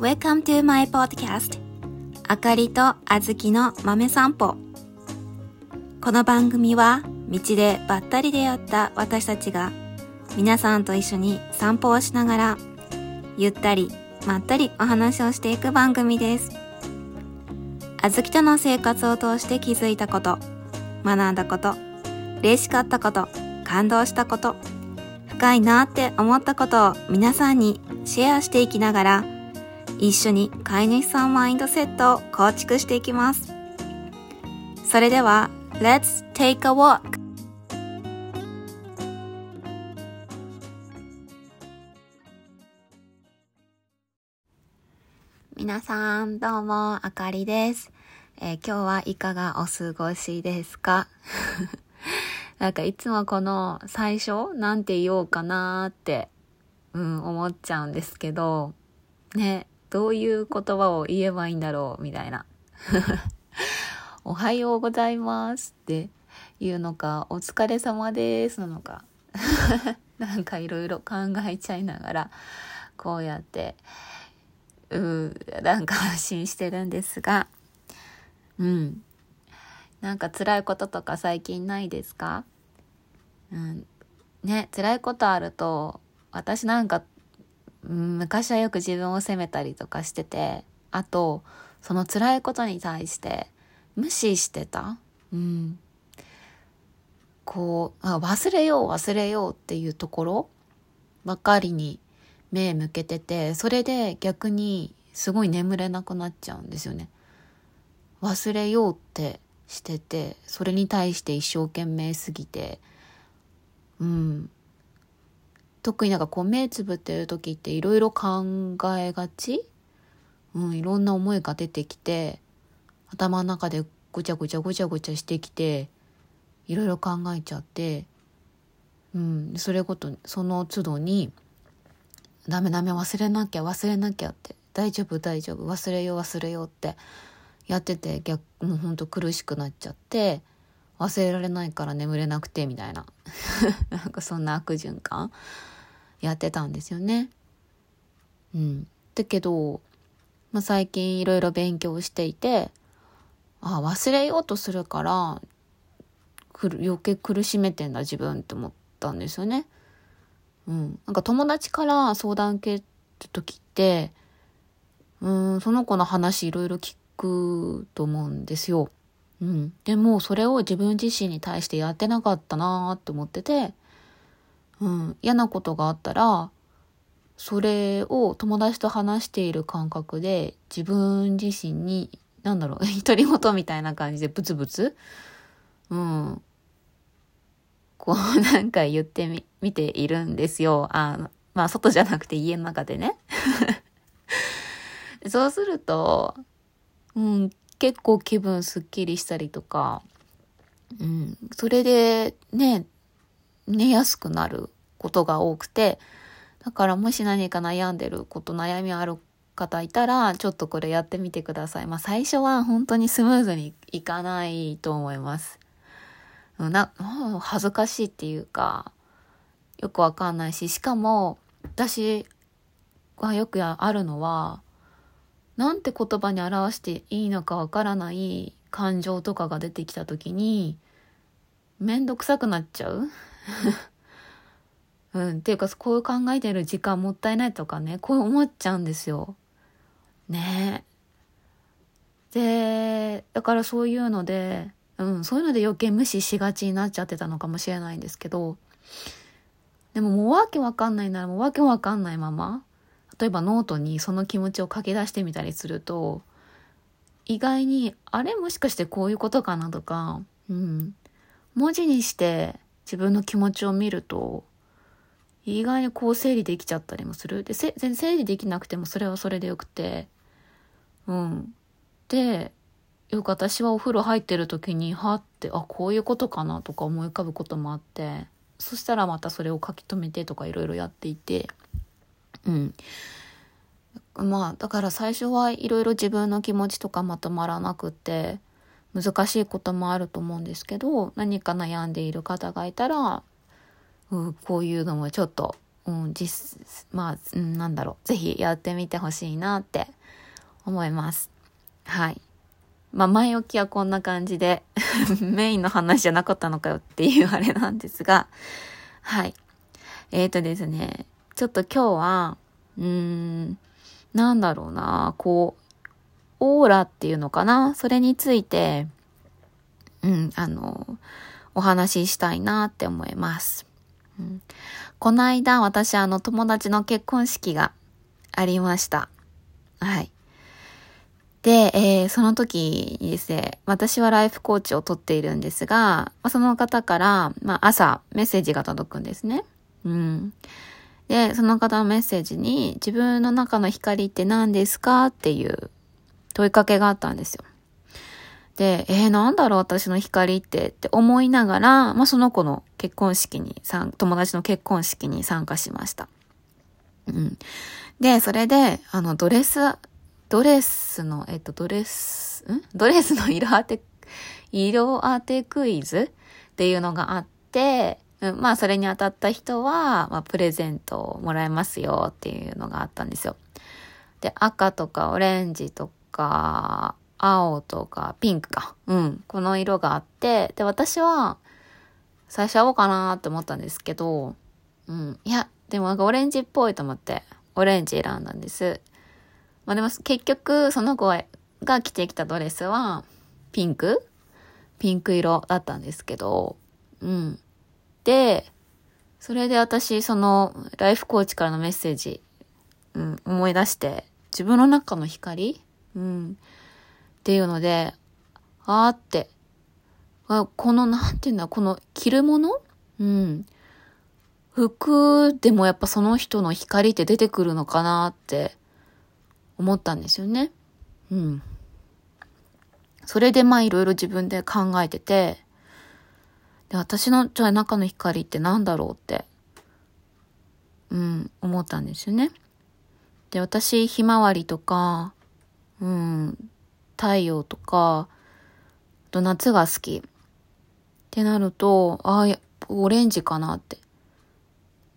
Welcome to my podcast あかりとあずきの豆散歩。この番組は道でばったり出会った私たちが皆さんと一緒に散歩をしながらゆったりまったりお話をしていく番組です。あずきとの生活を通して気づいたこと、学んだこと、嬉しかったこと、感動したこと、深いなって思ったことを皆さんにシェアしていきながら、一緒に飼い主さんマインドセットを構築していきます。それでは、Let's take a walk! 皆さん、どうも、あかりです。今日はいかがお過ごしですか？なんかいつもこの最初なんて言おうかなって、思っちゃうんですけど、ね、どういう言葉を言えばいいんだろうみたいな。おはようございますって言うのか、お疲れ様ですなのか、なんかいろいろ考えちゃいながらこうやって、なんか発信してるんですが。なんか辛いこととか最近ないですか？ね、辛いことあると私なんか昔はよく自分を責めたりとかしてて、あとその辛いことに対して無視してた。こう忘れようっていうところばかりに目向けてて、それで逆にすごい眠れなくなっちゃうんですよね。忘れようってしてて、それに対して一生懸命すぎて、特になんかこう目つぶってる時っていろいろ考えがち、いろんな思いが出てきて、頭の中でごちゃごちゃしてきて、いろいろ考えちゃって、それごとその都度にダメ忘れなきゃって、大丈夫忘れようってやってて、もうほんと苦しくなっちゃって、忘れられないから眠れなくてみたいななんかそんな悪循環やってたんですよね。だけど、最近いろいろ勉強していて、忘れようとするから余計苦しめてんだ自分って思ったんですよね。なんか友達から相談受けた時って、その子の話いろいろ聞くと思うんですよ。でもそれを自分自身に対してやってなかったなーって思ってて、嫌なことがあったらそれを友達と話している感覚で自分自身に独り言みたいな感じでブツブツこうなんか言ってみているんですよ。外じゃなくて家の中でねそうすると結構気分すっきりしたりとか、それでね、寝やすくなることが多くて、だからもし何か悩んでること、悩みある方いたら、ちょっとこれやってみてください。最初は本当にスムーズにいかないと思います。恥ずかしいっていうか、よくわかんないし、しかも私はよくあるのは、なんて言葉に表していいのかわからない感情とかが出てきたときに、めんどくさくなっちゃうっていうか、こういう考えてる時間もったいないとかね、こう思っちゃうんですよ。ねえ。で、だからそういうので余計無視しがちになっちゃってたのかもしれないんですけど、でももうわけわかんないならもうわけわかんないまま、例えばノートにその気持ちを書き出してみたりすると、意外にあれもしかしてこういうことかなとか、文字にして自分の気持ちを見ると意外にこう整理できちゃったりもする。で、全然整理できなくてもそれはそれでよくて、で、よく私はお風呂入ってる時にこういうことかなとか思い浮かぶこともあって、そしたらまたそれを書き留めてとかいろいろやっていて。だから最初はいろいろ自分の気持ちとかまとまらなくて難しいこともあると思うんですけど、何か悩んでいる方がいたら、こういうのもちょっとぜひやってみてほしいなって思います。はい。まあ、前置きはこんな感じで、メインの話じゃなかったのかよっていうあれなんですが、はい。ですね、ちょっと今日は、オーラっていうのかな、それについて、お話ししたいなって思います。この間私友達の結婚式がありました。はい。で、その時にですね、私はライフコーチを取っているんですが、その方から、朝メッセージが届くんですね。で、その方のメッセージに自分の中の光って何ですかっていう問いかけがあったんですよ。で、なんだろう私の光って思いながら、その子の結婚式に友達の結婚式に参加しました。で、それでドレスの色当てクイズっていうのがあって、それに当たった人は、プレゼントをもらえますよっていうのがあったんですよ。で、赤とかオレンジとか青とかピンクか。この色があって、で、私は最初青かなって思ったんですけど、でもオレンジっぽいと思って、オレンジ選んだんです。でも結局その子が着てきたドレスはピンク色だったんですけど、で、それで私そのライフコーチからのメッセージ、思い出して自分の中の光、っていうので、この着るもの、服でもやっぱその人の光って出てくるのかなって思ったんですよね。それでいろいろ自分で考えてて、で私の中の光ってなんだろうって、思ったんですよね。で私ひまわりとか、太陽とか、あと夏が好きってなると、オレンジかなって。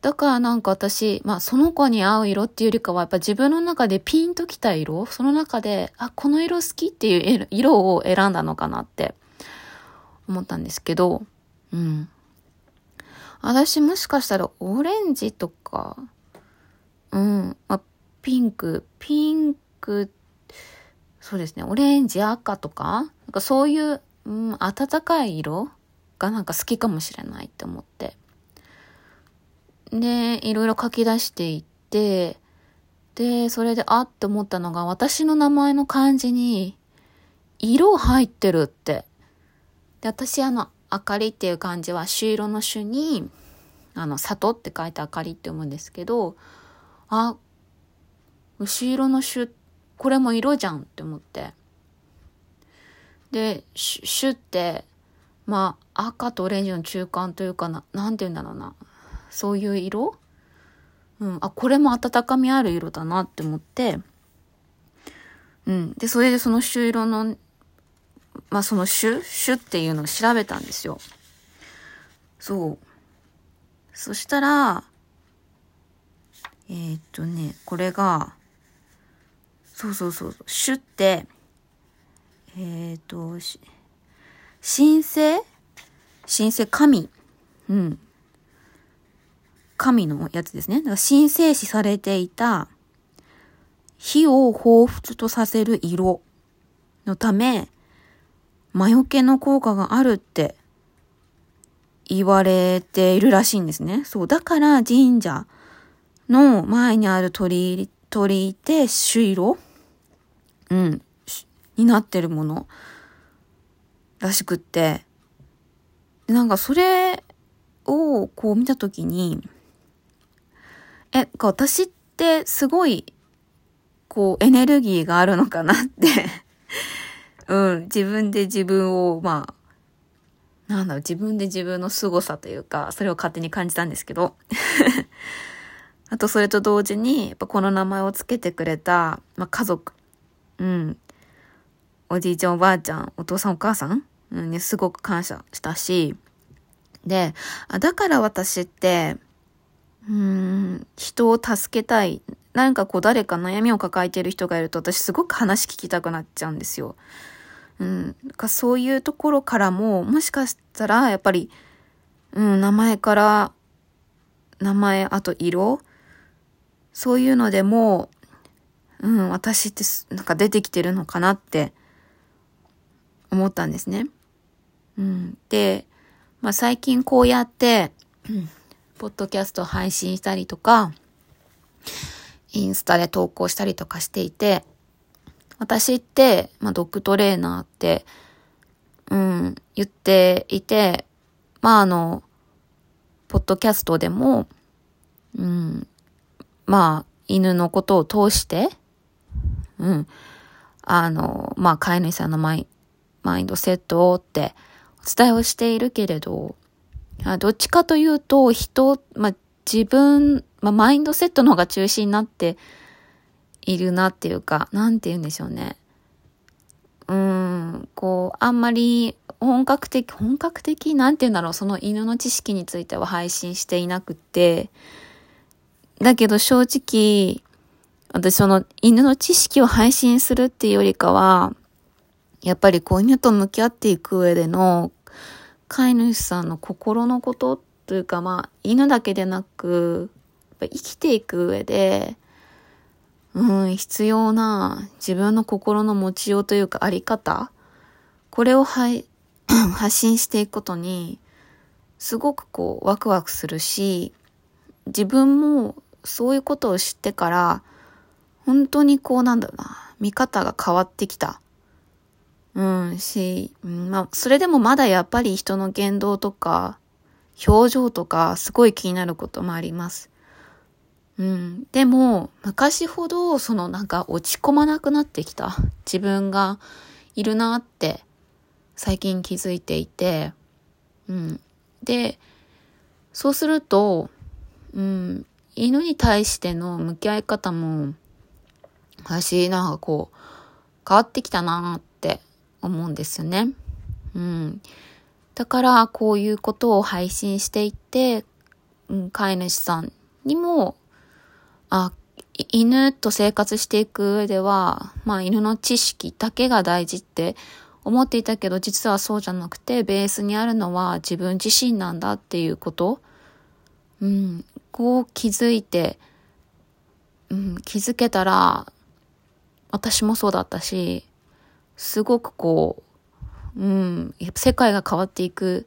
だから私、その子に合う色っていうよりかは、やっぱ自分の中でピンときた色、その中で、この色好きっていう色を選んだのかなって思ったんですけど、私もしかしたらオレンジとか、ピンク、そうですね、オレンジ、赤とか、そういう、暖かい色が好きかもしれないって思って。で、いろいろ書き出していって、で、それで、って思ったのが、私の名前の漢字に、色入ってるって。で、私、あかりっていう漢字は、朱色の朱に、里って書いてあかりって思うんですけど、朱色の朱、これも色じゃんって思って。で、朱って、赤とオレンジの中間というかなんて言うんだろうな。そういう色、これも温かみある色だなって思って、で、それでその朱色の、その朱っていうのを調べたんですよ。そう。そしたら、これが、朱って、神聖神。神のやつですね。だから神聖視されていた火を彷彿とさせる色のため、魔除けの効果があるって言われているらしいんですね。そう。だから神社の前にある鳥居って朱色、になってるものらしくって、それを見たときに、私ってすごい、エネルギーがあるのかなって。自分で自分を、自分で自分の凄さというか、それを勝手に感じたんですけど。あと、それと同時に、やっぱこの名前をつけてくれた、家族。おじいちゃん、おばあちゃん、お父さん、お母さんにすごく感謝したし、で、だから私って、人を助けたい。なんかこう誰か悩みを抱えている人がいると私すごく話聞きたくなっちゃうんですよ。なんかそういうところからももしかしたらやっぱり、名前あと色、そういうのでも私ってなんか出てきてるのかなって思ったんですね。で、最近こうやってポッドキャスト配信したりとかインスタで投稿したりとかしていて、私って、ドッグトレーナーって、言っていて、ポッドキャストでも、犬のことを通して、飼い主さんのマインドセットをってお伝えをしているけれど、どっちかというと自分、マインドセットの方が中心になっているなっていうか、なんて言うんでしょうね。あんまり本格的、なんて言うんだろう、その犬の知識については配信していなくて、だけど正直、私その犬の知識を配信するっていうよりかは、やっぱり犬と向き合っていく上での飼い主さんの心のことというか、犬だけでなくやっぱ生きていく上で、必要な自分の心の持ちようというかあり方、これを発信していくことにすごくワクワクするし、自分もそういうことを知ってから本当に見方が変わってきた。それでもまだやっぱり人の言動とか表情とかすごい気になることもあります。でも昔ほど落ち込まなくなってきた自分がいるなって最近気づいていて、で、そうすると、犬に対しての向き合い方も私変わってきたなって思うんですよね。だからこういうことを配信していって、飼い主さんにも犬と生活していく上では、犬の知識だけが大事って思っていたけど、実はそうじゃなくてベースにあるのは自分自身なんだっていうこと、気づいて、気づけたら私もそうだったし、すごく世界が変わっていく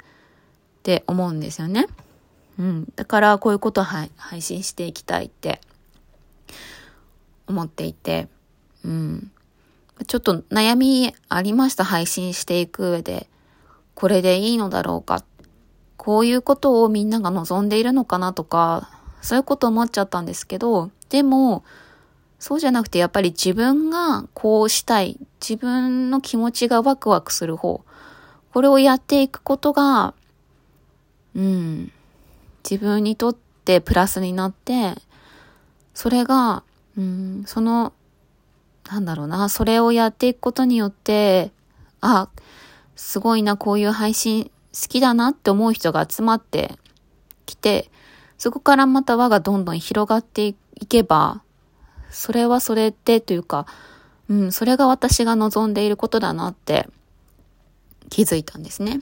って思うんですよね。だからこういうことを配信していきたいって思っていて、ちょっと悩みありました。配信していく上でこれでいいのだろうか、こういうことをみんなが望んでいるのかなとか、そういうこと思っちゃったんですけど、でもそうじゃなくてやっぱり自分がこうしたい、自分の気持ちがワクワクする方、これをやっていくことが自分にとってプラスになって、それがそれをやっていくことによって、すごいな、こういう配信好きだなって思う人が集まってきて、そこからまた輪がどんどん広がっていけば、それはそれでというか、それが私が望んでいることだなって気づいたんですね。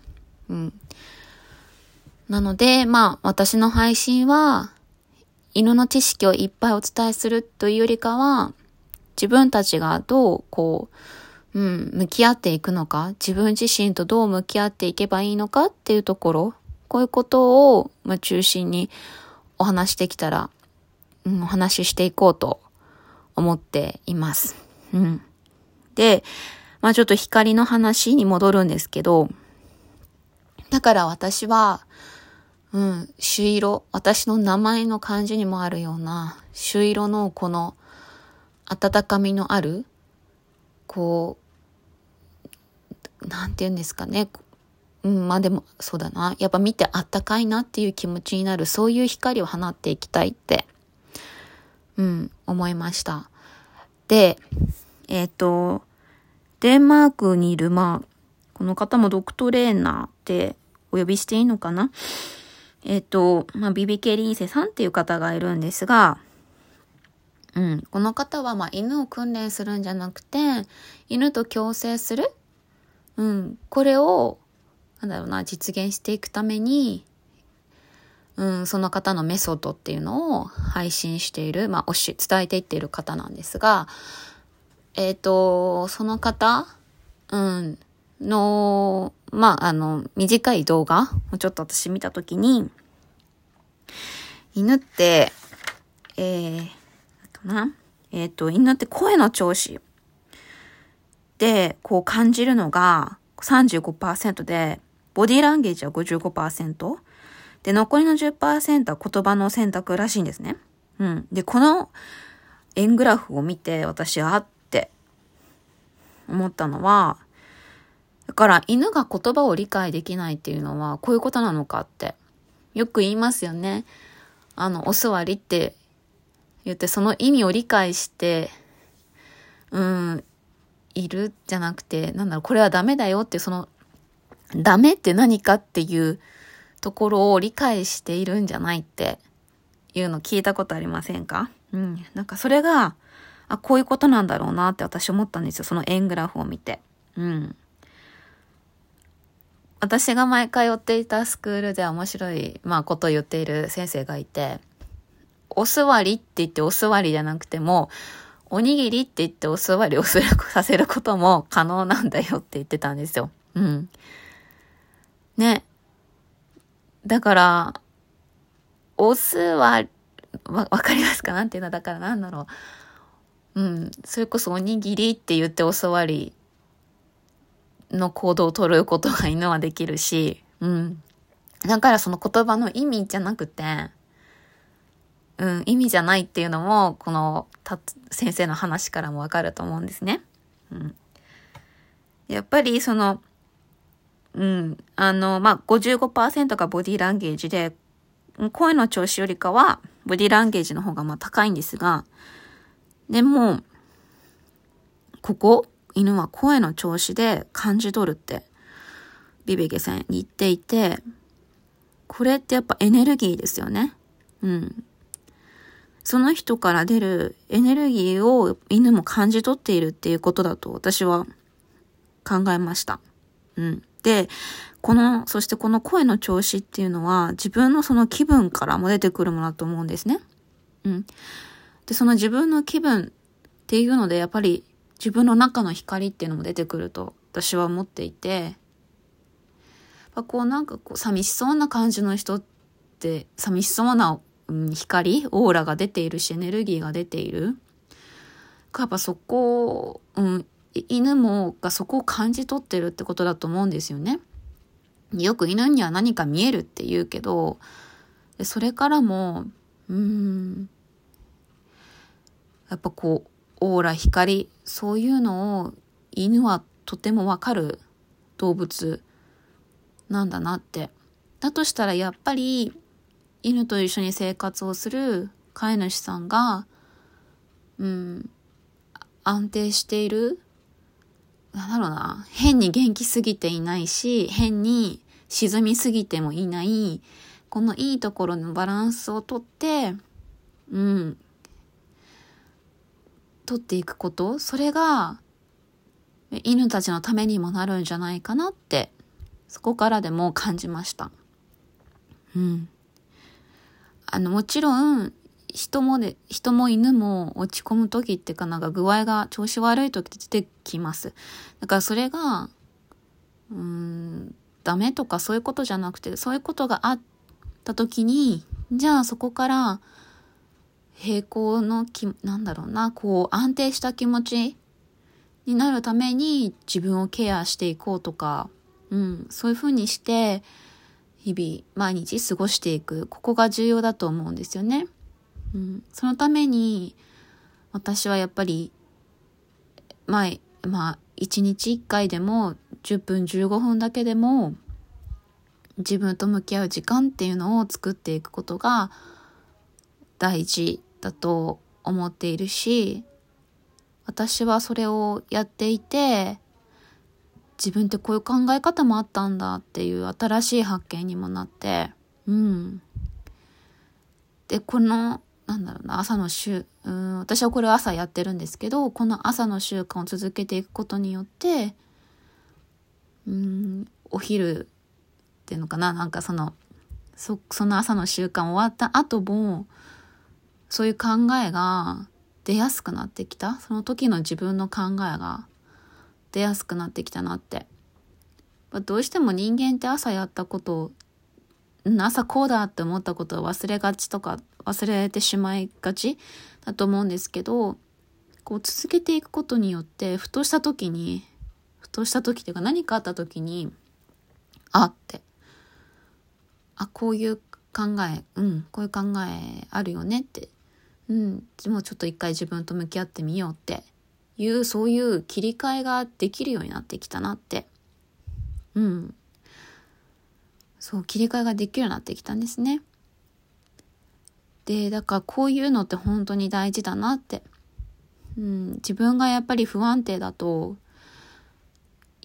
なので、私の配信は犬の知識をいっぱいお伝えするというよりかは、自分たちがどう向き合っていくのか、自分自身とどう向き合っていけばいいのかっていうところ、こういうことを中心にお話してきたら、お話ししていこうと思っています。で、ちょっと光の話に戻るんですけど、だから私は、朱色、私の名前の漢字にもあるような、朱色のこの温かみのある、なんて言うんですかね。でも、そうだな。やっぱ見てあったかいなっていう気持ちになる、そういう光を放っていきたいって、思いました。で、デンマークにいる、この方もドッグトレーナーってお呼びしていいのかな、ビビケリンセさんっていう方がいるんですが、この方は、犬を訓練するんじゃなくて、犬と共生する、これを、実現していくために、その方のメソッドっていうのを配信している、伝えていっている方なんですが、その方、の、短い動画をちょっと私見たときに、犬って、犬って声の調子で、感じるのが 35% で、ボディランゲージは 55%。で、残りの 10% は言葉の選択らしいんですね。で、この円グラフを見て、私はって思ったのは、だから犬が言葉を理解できないっていうのはこういうことなのかってよく言いますよね。お座りって言ってその意味を理解して、いるじゃなくて、これはダメだよって、そのダメって何かっていうところを理解しているんじゃないっていうの聞いたことありませんか？それが、こういうことなんだろうなって私思ったんですよ。その円グラフを見て。私が毎回寄っていたスクールで面白い、ことを言っている先生がいて、お座りって言ってお座りじゃなくても、おにぎりって言ってお座りをさせることも可能なんだよって言ってたんですよ。ね。だから、お座り、わかりますか？なんていうの、だからなんだろう。それこそおにぎりって言ってお座りの行動を取ることが犬はできるし、だからその言葉の意味じゃなくて、意味じゃないっていうのも、この先生の話からもわかると思うんですね。やっぱりその、55% がボディランゲージで、声の調子よりかは、ボディランゲージの方が高いんですが、でも、犬は声の調子で感じ取るって、ビビケさんに言っていて、これってやっぱエネルギーですよね。その人から出るエネルギーを犬も感じ取っているっていうことだと私は考えました。で、そしてこの声の調子っていうのは自分のその気分からも出てくるものだと思うんですね。で、その自分の気分っていうのでやっぱり自分の中の光っていうのも出てくると私は思っていて、寂しそうな感じの人って寂しそうな光、オーラが出ているしエネルギーが出ている。やっぱそこを、犬もがそこを感じ取ってるってことだと思うんですよね。よく犬には何か見えるって言うけど、それからもやっぱオーラ、光、そういうのを犬はとてもわかる動物なんだなって。だとしたらやっぱり犬と一緒に生活をする飼い主さんが、安定している、変に元気すぎていないし、変に沈みすぎてもいない、このいいところのバランスをとって、とっていくこと、それが犬たちのためにもなるんじゃないかなって、そこからでも感じました。もちろん、人も犬も落ち込む時って具合が調子悪い時って出てきます。だからそれが、ダメとかそういうことじゃなくて、そういうことがあった時に、じゃあそこから、平行の安定した気持ちになるために自分をケアしていこうとか、そういうふうにして、日々、毎日過ごしていく。ここが重要だと思うんですよね。そのために、私はやっぱり、1日1回でも、10分15分だけでも、自分と向き合う時間っていうのを作っていくことが大事だと思っているし、私はそれをやっていて、自分ってこういう考え方もあったんだっていう新しい発見にもなって、うん。で、この、なんだろうな、朝の習、私はこれは朝やってるんですけど、この朝の習慣を続けていくことによって、お昼っていうのかな、なんかその朝の習慣終わった後も、そういう考えが出やすくなってきた。その時の自分の考えが出やすくなってきたなって。どうしても人間って朝やったことを、朝こうだって思ったことを忘れがちとか忘れてしまいがちだと思うんですけど、こう続けていくことによってふとした時っていうか何かあった時にこういう考えこういう考えあるよねってもうちょっと一回自分と向き合ってみようっていうそういう切り替えができるようになってきたなってそう切り替えができるようになってきたんですね。で、だからこういうのって本当に大事だなって、自分がやっぱり不安定だと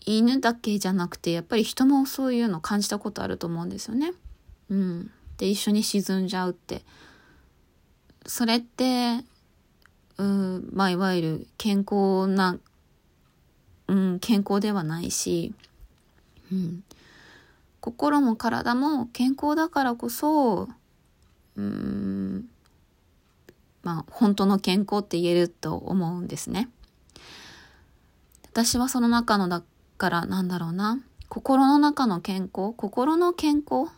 犬だけじゃなくてやっぱり人もそういうの感じたことあると思うんですよね。で、一緒に沈んじゃうってそれっていわゆる健康な、健康ではないし、心も体も健康だからこそ、本当の健康って言えると思うんですね。私はその中のだからなんだろうな、心の中の健康、こ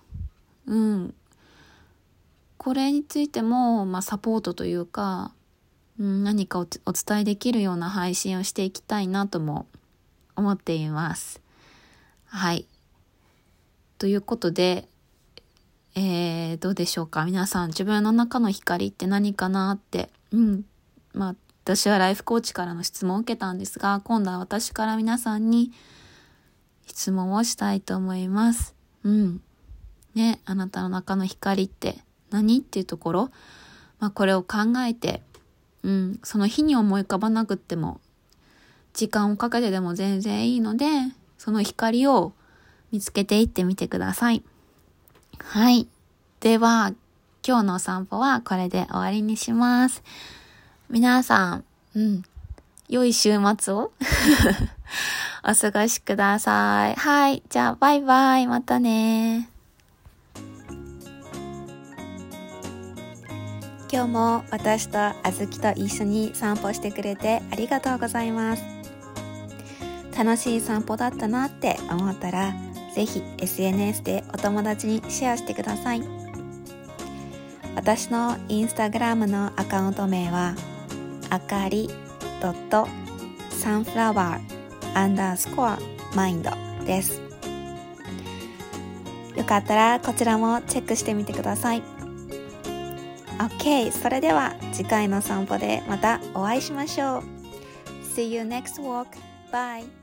れについても、サポートというか、何かお伝えできるような配信をしていきたいなとも思っています。はい。ということで、どうでしょうか皆さん、自分の中の光って何かなって、私はライフコーチからの質問を受けたんですが、今度は私から皆さんに質問をしたいと思います。あなたの中の光って何っていうところ、これを考えて、その日に思い浮かばなくっても、時間をかけてでも全然いいので、その光を見つけていってみてください。はい。では、今日のお散歩はこれで終わりにします。皆さん、良い週末をお過ごしください。はい。じゃあ、バイバイ。またね。今日も私とあずきと一緒に散歩してくれてありがとうございます。楽しい散歩だったなって思ったら、ぜひ SNS でお友達にシェアしてください。私のインスタグラムのアカウント名はakari.sunflower_mind です。よかったらこちらもチェックしてみてください。OK、それでは次回の散歩でまたお会いしましょう。See you next walk. Bye.